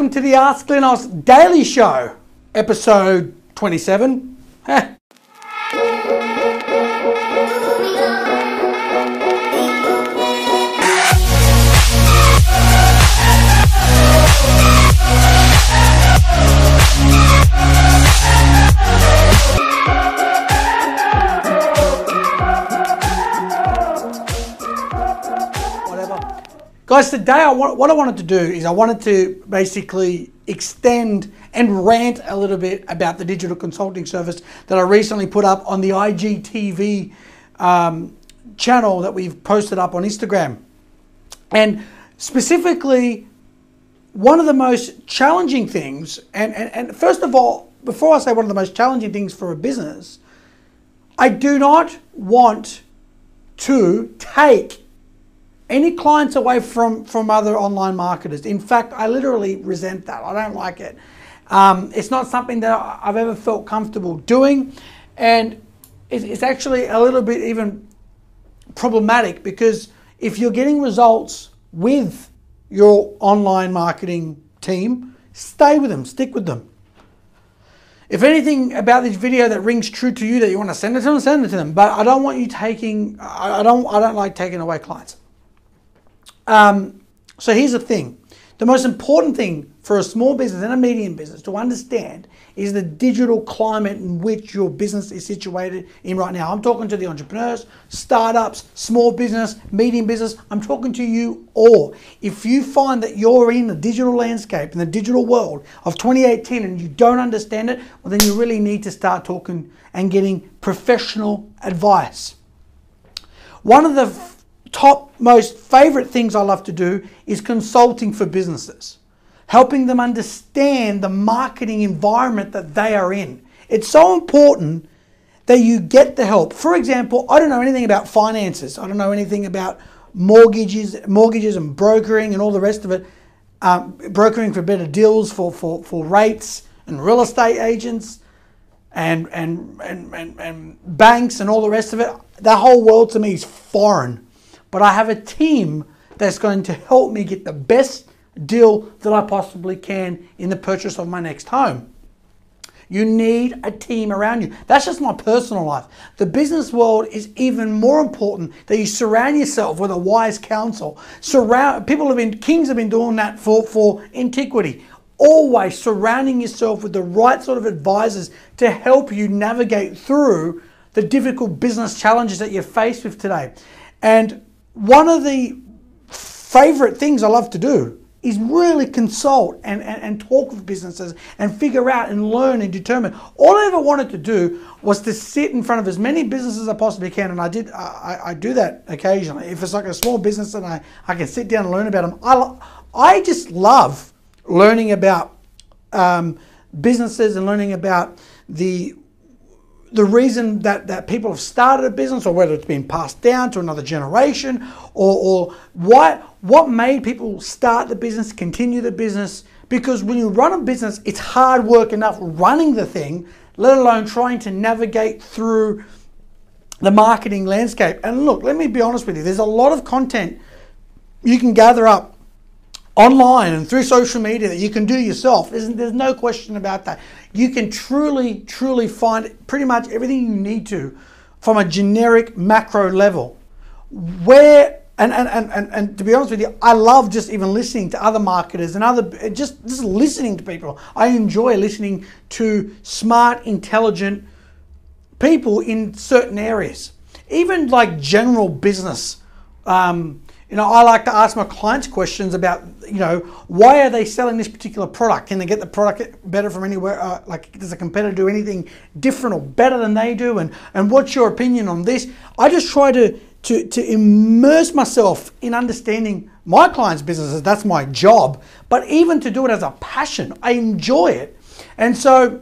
Welcome to the Ask Glenos Daily Show, episode 27. Guys, today what I wanted to do is I wanted to basically extend and rant a little bit about the digital consulting service that I recently put up on the IGTV channel that we've posted up on Instagram. And specifically, one of the most challenging things, and first of all, before I say one of the most challenging things for a business, I do not want to take any clients away from other online marketers. In fact, I literally resent that. I don't like it. It's not something that I've ever felt comfortable doing. And it's actually a little bit even problematic, because if you're getting results with your online marketing team, stay with them, stick with them. If anything about this video that rings true to you that you want to send it to them, send it to them. But I don't want you taking, I don't like taking away clients. So here's the thing. The most important thing for a small business and a medium business to understand is the digital climate in which your business is situated in right now. I'm talking to the entrepreneurs, startups, small business, medium business. I'm talking to you all. If you find that you're in the digital landscape, in the digital world of 2018, and you don't understand it, well, then you really need to start talking and getting professional advice. One of the top most favorite things I love to do is consulting for businesses, helping them understand the marketing environment that they are in. It's so important that you get the help. For example, I don't know anything about finances. I don't know anything about mortgages and brokering and all the rest of it, brokering for better deals, for rates, and real estate agents and banks and all the rest of it. The whole world to me is foreign. But I have a team that's going to help me get the best deal that I possibly can in the purchase of my next home. You need a team around you. That's just my personal life. The business world is even more important that you surround yourself with a wise counsel. Kings have been doing that for antiquity. Always surrounding yourself with the right sort of advisors to help you navigate through the difficult business challenges that you're faced with today. And one of the favorite things I love to do is really consult and talk with businesses and figure out and learn and determine. All I ever wanted to do was to sit in front of as many businesses as I possibly can, and I do that occasionally. If it's like a small business and I can sit down and learn about them. I just love learning about businesses and learning about the reason that people have started a business, or whether it's been passed down to another generation, or what made people start the business, continue the business. Because when you run a business, it's hard work enough running the thing, let alone trying to navigate through the marketing landscape. And look, let me be honest with you, there's a lot of content you can gather up online and through social media that you can do yourself. There's no question about that. You can truly, truly find pretty much everything you need to from a generic macro level. And to be honest with you, I love just even listening to other marketers and just listening to people. I enjoy listening to smart, intelligent people in certain areas. Even like general business, you know, I like to ask my clients questions about, you know, why are they selling this particular product? Can they get the product better from anywhere? Like, does a competitor do anything different or better than they do? And what's your opinion on this? I just try to immerse myself in understanding my clients' businesses. That's my job. But even to do it as a passion, I enjoy it. And so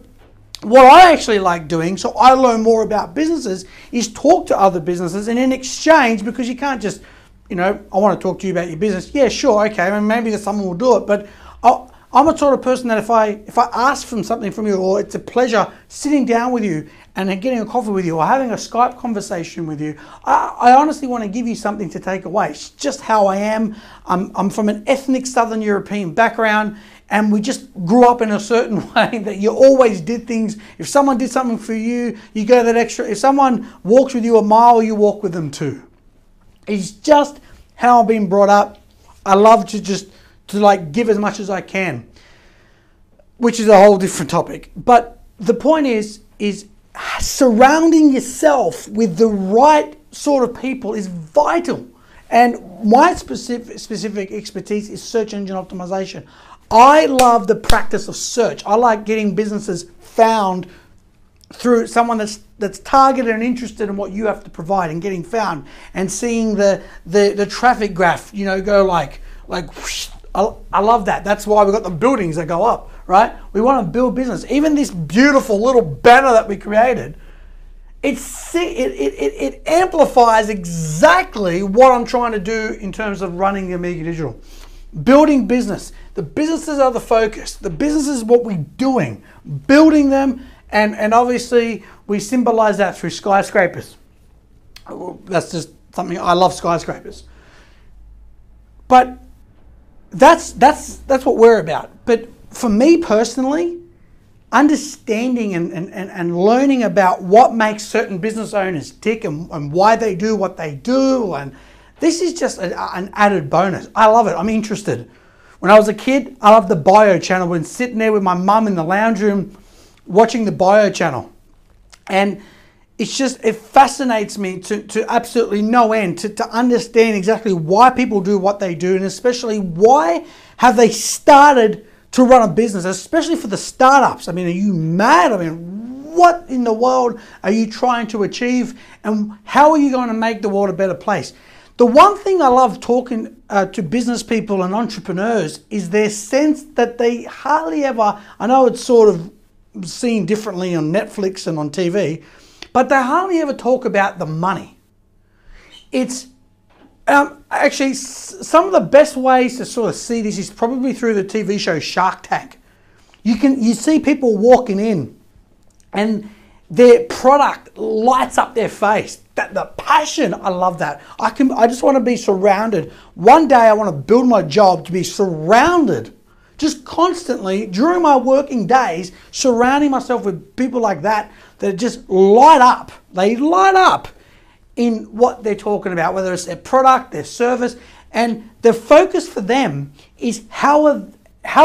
what I actually like doing, so I learn more about businesses, is talk to other businesses, and in exchange, because you can't just, you know, I want to talk to you about your business. Yeah, sure, okay, I mean, maybe someone will do it, but I'm a sort of person that if I ask for something from you, or it's a pleasure sitting down with you and getting a coffee with you, or having a Skype conversation with you, I honestly want to give you something to take away. It's just how I am. I'm from an ethnic Southern European background, and we just grew up in a certain way that you always did things. If someone did something for you, you go that extra. If someone walks with you a mile, you walk with them too. It's just how I've been brought up. I love to just like give as much as I can, which is a whole different topic. But the point is surrounding yourself with the right sort of people is vital. And my specific expertise is search engine optimization. I love the practice of search. I like getting businesses found through someone that's targeted and interested in what you have to provide, and getting found and seeing the traffic graph, you know, go like whoosh. I love that. That's why we've got the buildings that go up, right? We want to build business. Even this beautiful little banner that we created, it amplifies exactly what I'm trying to do in terms of running the Amiga Digital. Building business. The businesses are the focus. The business is what we're doing. Building them, and obviously we symbolize that through skyscrapers. That's just something, I love skyscrapers. But that's what we're about. But for me personally, understanding and learning about what makes certain business owners tick and why they do what they do, and this is just an added bonus. I love it. I'm interested. When I was a kid, I loved the bio channel. When sitting there with my mum in the lounge room watching the bio channel, and it's just, it fascinates me to absolutely no end, to understand exactly why people do what they do, and especially why have they started to run a business, especially for the startups. I mean, are you mad? I mean, what in the world are you trying to achieve, and how are you going to make the world a better place? The one thing I love talking to business people and entrepreneurs is their sense that they hardly ever, I know it's sort of seen differently on Netflix and on TV, but they hardly ever talk about the money. It's actually some of the best ways to sort of see this is probably through the TV show Shark Tank. You see people walking in, and their product lights up their face. The passion, I love that. I just want to be surrounded. One day I want to build my job to be surrounded, just constantly during my working days, surrounding myself with people like that, that just light up. They light up in what they're talking about, whether it's their product, their service, and the focus for them is how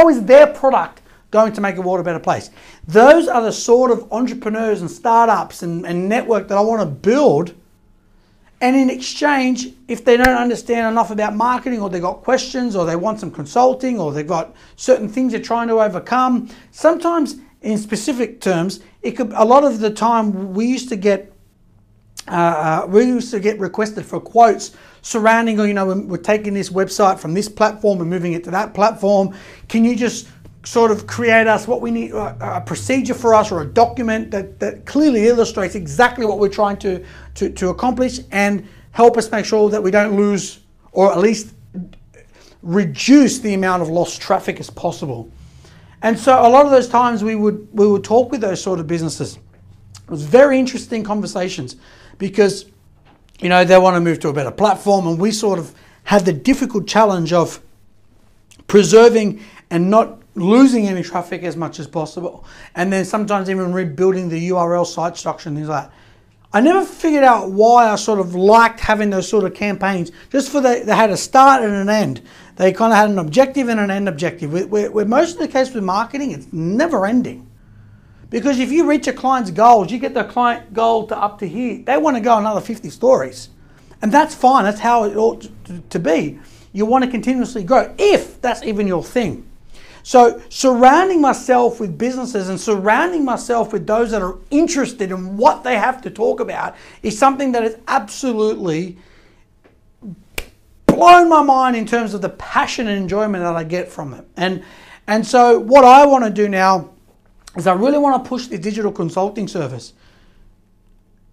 is their product going to make the world a better place. Those are the sort of entrepreneurs and startups and network that I want to build. And in exchange, if they don't understand enough about marketing, or they've got questions, or they want some consulting, or they've got certain things they're trying to overcome, sometimes in specific terms, it could, a lot of the time we used to get requested for quotes surrounding, or, you know, we're taking this website from this platform and moving it to that platform. Can you just sort of create us what we need, a procedure for us, or a document that clearly illustrates exactly what we're trying to accomplish, and help us make sure that we don't lose, or at least reduce the amount of lost traffic as possible. And so a lot of those times we would talk with those sort of businesses. It was very interesting conversations, because, you know, they want to move to a better platform, and we sort of had the difficult challenge of preserving and not losing any traffic as much as possible, and then sometimes even rebuilding the URL site structure and things like that. I never figured out why I sort of liked having those sort of campaigns, just for they had a start and an end. They kind of had an objective and an end objective. Where most of the case with marketing, it's never ending. Because if you reach a client's goals, you get the client goal to up to here. They want to go another 50 stories. And that's fine. That's how it ought to be. You want to continuously grow, if that's even your thing. So surrounding myself with businesses and surrounding myself with those that are interested in what they have to talk about is something that has absolutely blown my mind in terms of the passion and enjoyment that I get from it. And so what I want to do now is I really want to push the digital consulting service,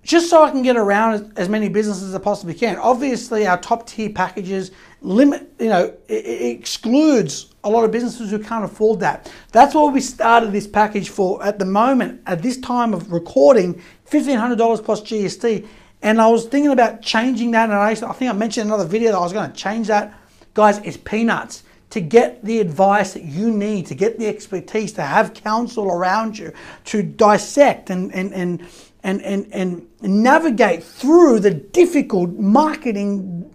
just so I can get around as many businesses as I possibly can. Obviously, our top tier packages limit, you know, it excludes a lot of businesses who can't afford that. That's why we started this package for, at the moment, at this time of recording, $1,500 plus GST. And I was thinking about changing that, and I think I mentioned in another video that I was going to change that. Guys, it's peanuts. to get the advice that you need, to get the expertise, to have counsel around you, to dissect and navigate through the difficult marketing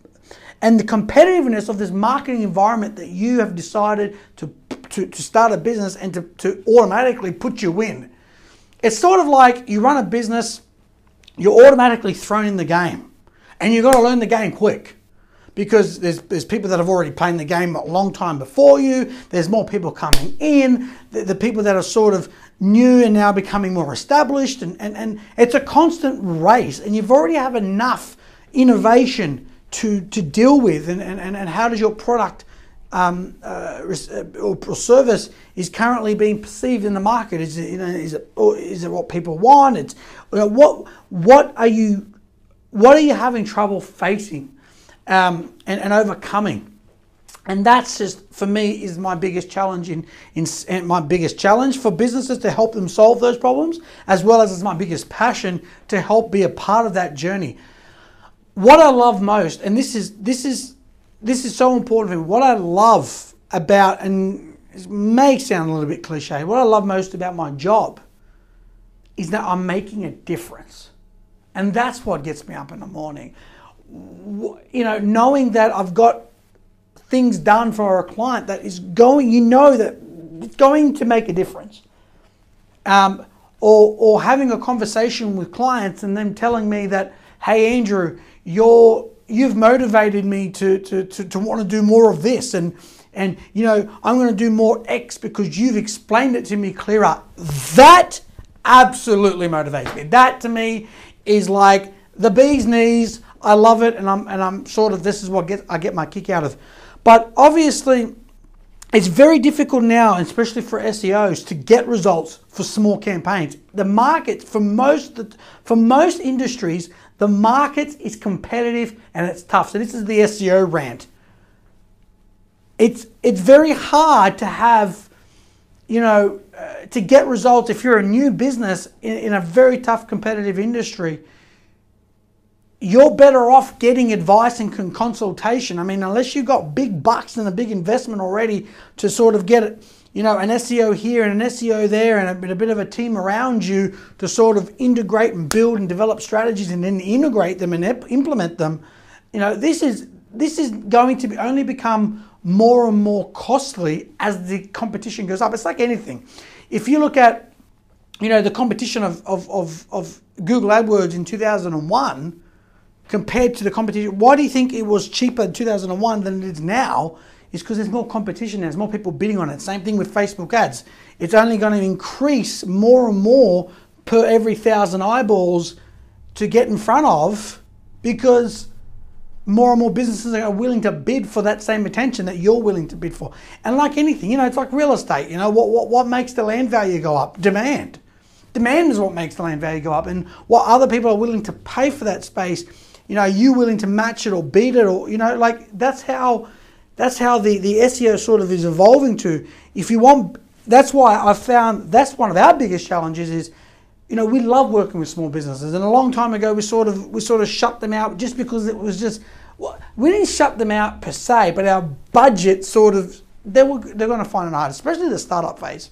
and the competitiveness of this marketing environment that you have decided to start a business and to automatically put you in. It's sort of like you run a business, you're automatically thrown in the game, and you've got to learn the game quick. Because there's people that have already played the game a long time before you. There's more people coming in. The people that are sort of new and now becoming more established. And it's a constant race. And you've already have enough innovation to deal with. And how does your product or service is currently being perceived in the market? Is it, is it what people want? It's, what are you having trouble facing? And overcoming, and that's just for me is my biggest challenge in my biggest challenge for businesses to help them solve those problems, as well as my biggest passion to help be a part of that journey. What I love most, and this is so important for me. What I love about, and it may sound a little bit cliche, what I love most about my job is that I'm making a difference, and that's what gets me up in the morning. You know, knowing that I've got things done for a client that is going, you know, that it's going to make a difference. Or having a conversation with clients and them telling me that, hey, Andrew, you've motivated me to want to do more of this. And you know, I'm going to do more X because you've explained it to me clearer. That absolutely motivates me. That to me is like the bee's knees. I love it, and I'm sort of, this is what I get my kick out of. But obviously, it's very difficult now, especially for SEOs, to get results for small campaigns. The market for most industries, the market is competitive and it's tough. So this is the SEO rant. It's very hard to have, you know, to get results if you're a new business in a very tough competitive industry. You're better off getting advice and consultation. I mean, unless you've got big bucks and a big investment already to sort of get, you know, an SEO here and an SEO there and a bit of a team around you to sort of integrate and build and develop strategies and then integrate them and implement them. You know, this is going to only become more and more costly as the competition goes up. It's like anything. If you look at, you know, the competition of Google AdWords in 2001, compared to the competition, why do you think it was cheaper in 2001 than it is now? It's because there's more competition, there's more people bidding on it. Same thing with Facebook ads. It's only going to increase more and more per every 1,000 eyeballs to get in front of, because more and more businesses are willing to bid for that same attention that you're willing to bid for. And like anything, you know, it's like real estate. You know, what makes the land value go up? Demand. Demand is what makes the land value go up, and what other people are willing to pay for that space. You know, are you willing to match it or beat it, or, you know, like that's how the SEO sort of is evolving to. If you want, that's why I found that's one of our biggest challenges is, you know, we love working with small businesses, and a long time ago we sort of shut them out just because it was just, we didn't shut them out per se, but our budget sort of, they're going to find it hard, especially the startup phase.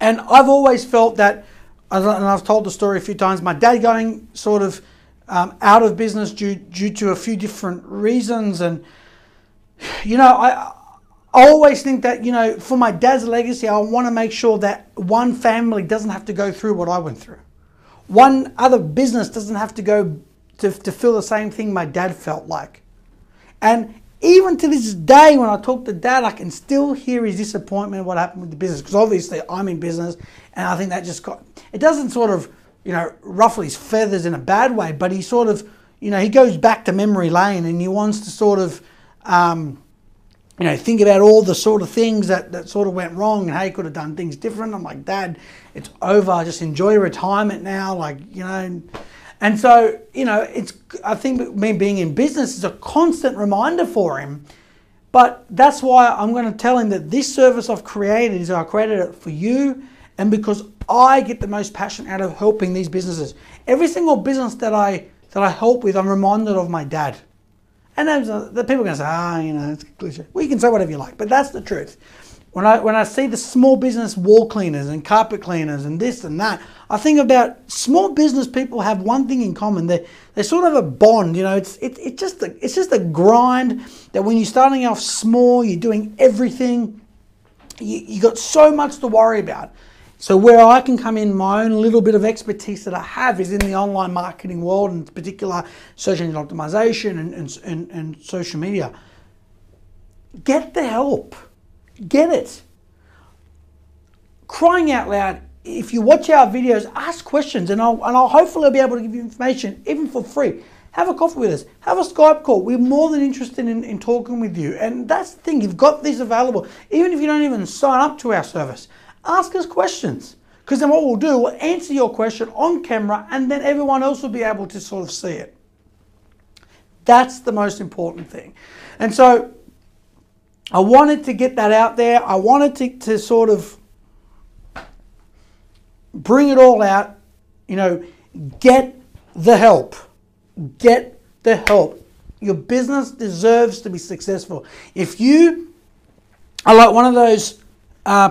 And I've always felt that, and I've told the story a few times, my dad going sort of out of business due to a few different reasons. And, you know, I always think that, you know, for my dad's legacy, I want to make sure that one family doesn't have to go through what I went through. One other business doesn't have to go to feel the same thing my dad felt like. And even to this day, when I talk to Dad, I can still hear his disappointment of what happened with the business, because obviously I'm in business, and I think that just got, it doesn't sort of, you know, ruffle his feathers in a bad way, but he sort of, you know, he goes back to memory lane and he wants to sort of, you know, think about all the sort of things that sort of went wrong and how he could have done things different. I'm like, Dad, it's over. I just enjoy retirement now. Like, you know, and so, you know, it's, I think me being in business is a constant reminder for him. But that's why I'm going to tell him that this service I've created is I created it for you, and because I get the most passion out of helping these businesses. Every single business that I help with, I'm reminded of my dad. And the people are going to say, it's cliche. Well, you can say whatever you like, but that's the truth. When I see the small business wall cleaners and carpet cleaners and this and that, I think about small business people have one thing in common. They're sort of a bond, it's just a grind that when you're starting off small, you're doing everything, you got so much to worry about. So where I can come in, my own little bit of expertise that I have is in the online marketing world, in particular search engine optimization and social media. Get the help. Get it. Crying out loud, if you watch our videos, ask questions, and I'll hopefully be able to give you information, even for free. Have a coffee with us. Have a Skype call. We're more than interested in talking with you. And that's the thing. You've got these available. Even if you don't even sign up to our service, ask us questions. Because then what we'll do, we'll answer your question on camera, and then everyone else will be able to sort of see it. That's the most important thing. And so I wanted to get that out there. I wanted to sort of bring it all out. Get the help. Get the help. Your business deserves to be successful. If you are like one of those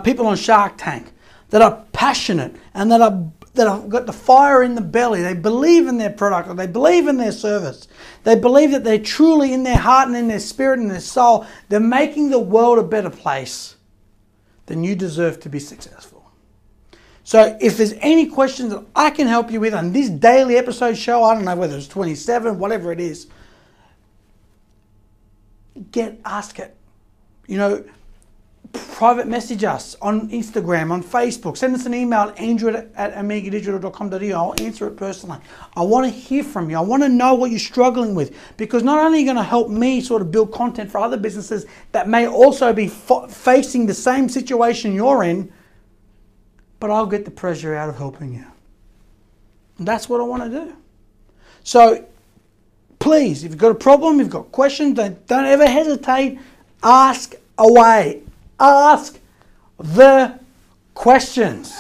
people on Shark Tank that are passionate and that have got the fire in the belly, they believe in their product or they believe in their service, they believe that they're truly in their heart and in their spirit and their soul, they're making the world a better place, then you deserve to be successful. So if there's any questions that I can help you with on this daily episode show, I don't know whether it's 27, whatever it is, ask it. Private message us on Instagram, on Facebook. Send us an email at andrew@amigadigital.com.au. I'll answer it personally. I want to hear from you. I want to know what you're struggling with, because not only are you going to help me sort of build content for other businesses that may also be facing the same situation you're in, but I'll get the pleasure out of helping you. And that's what I want to do. So please, if you've got a problem, you've got questions, don't ever hesitate. Ask away. Ask the questions.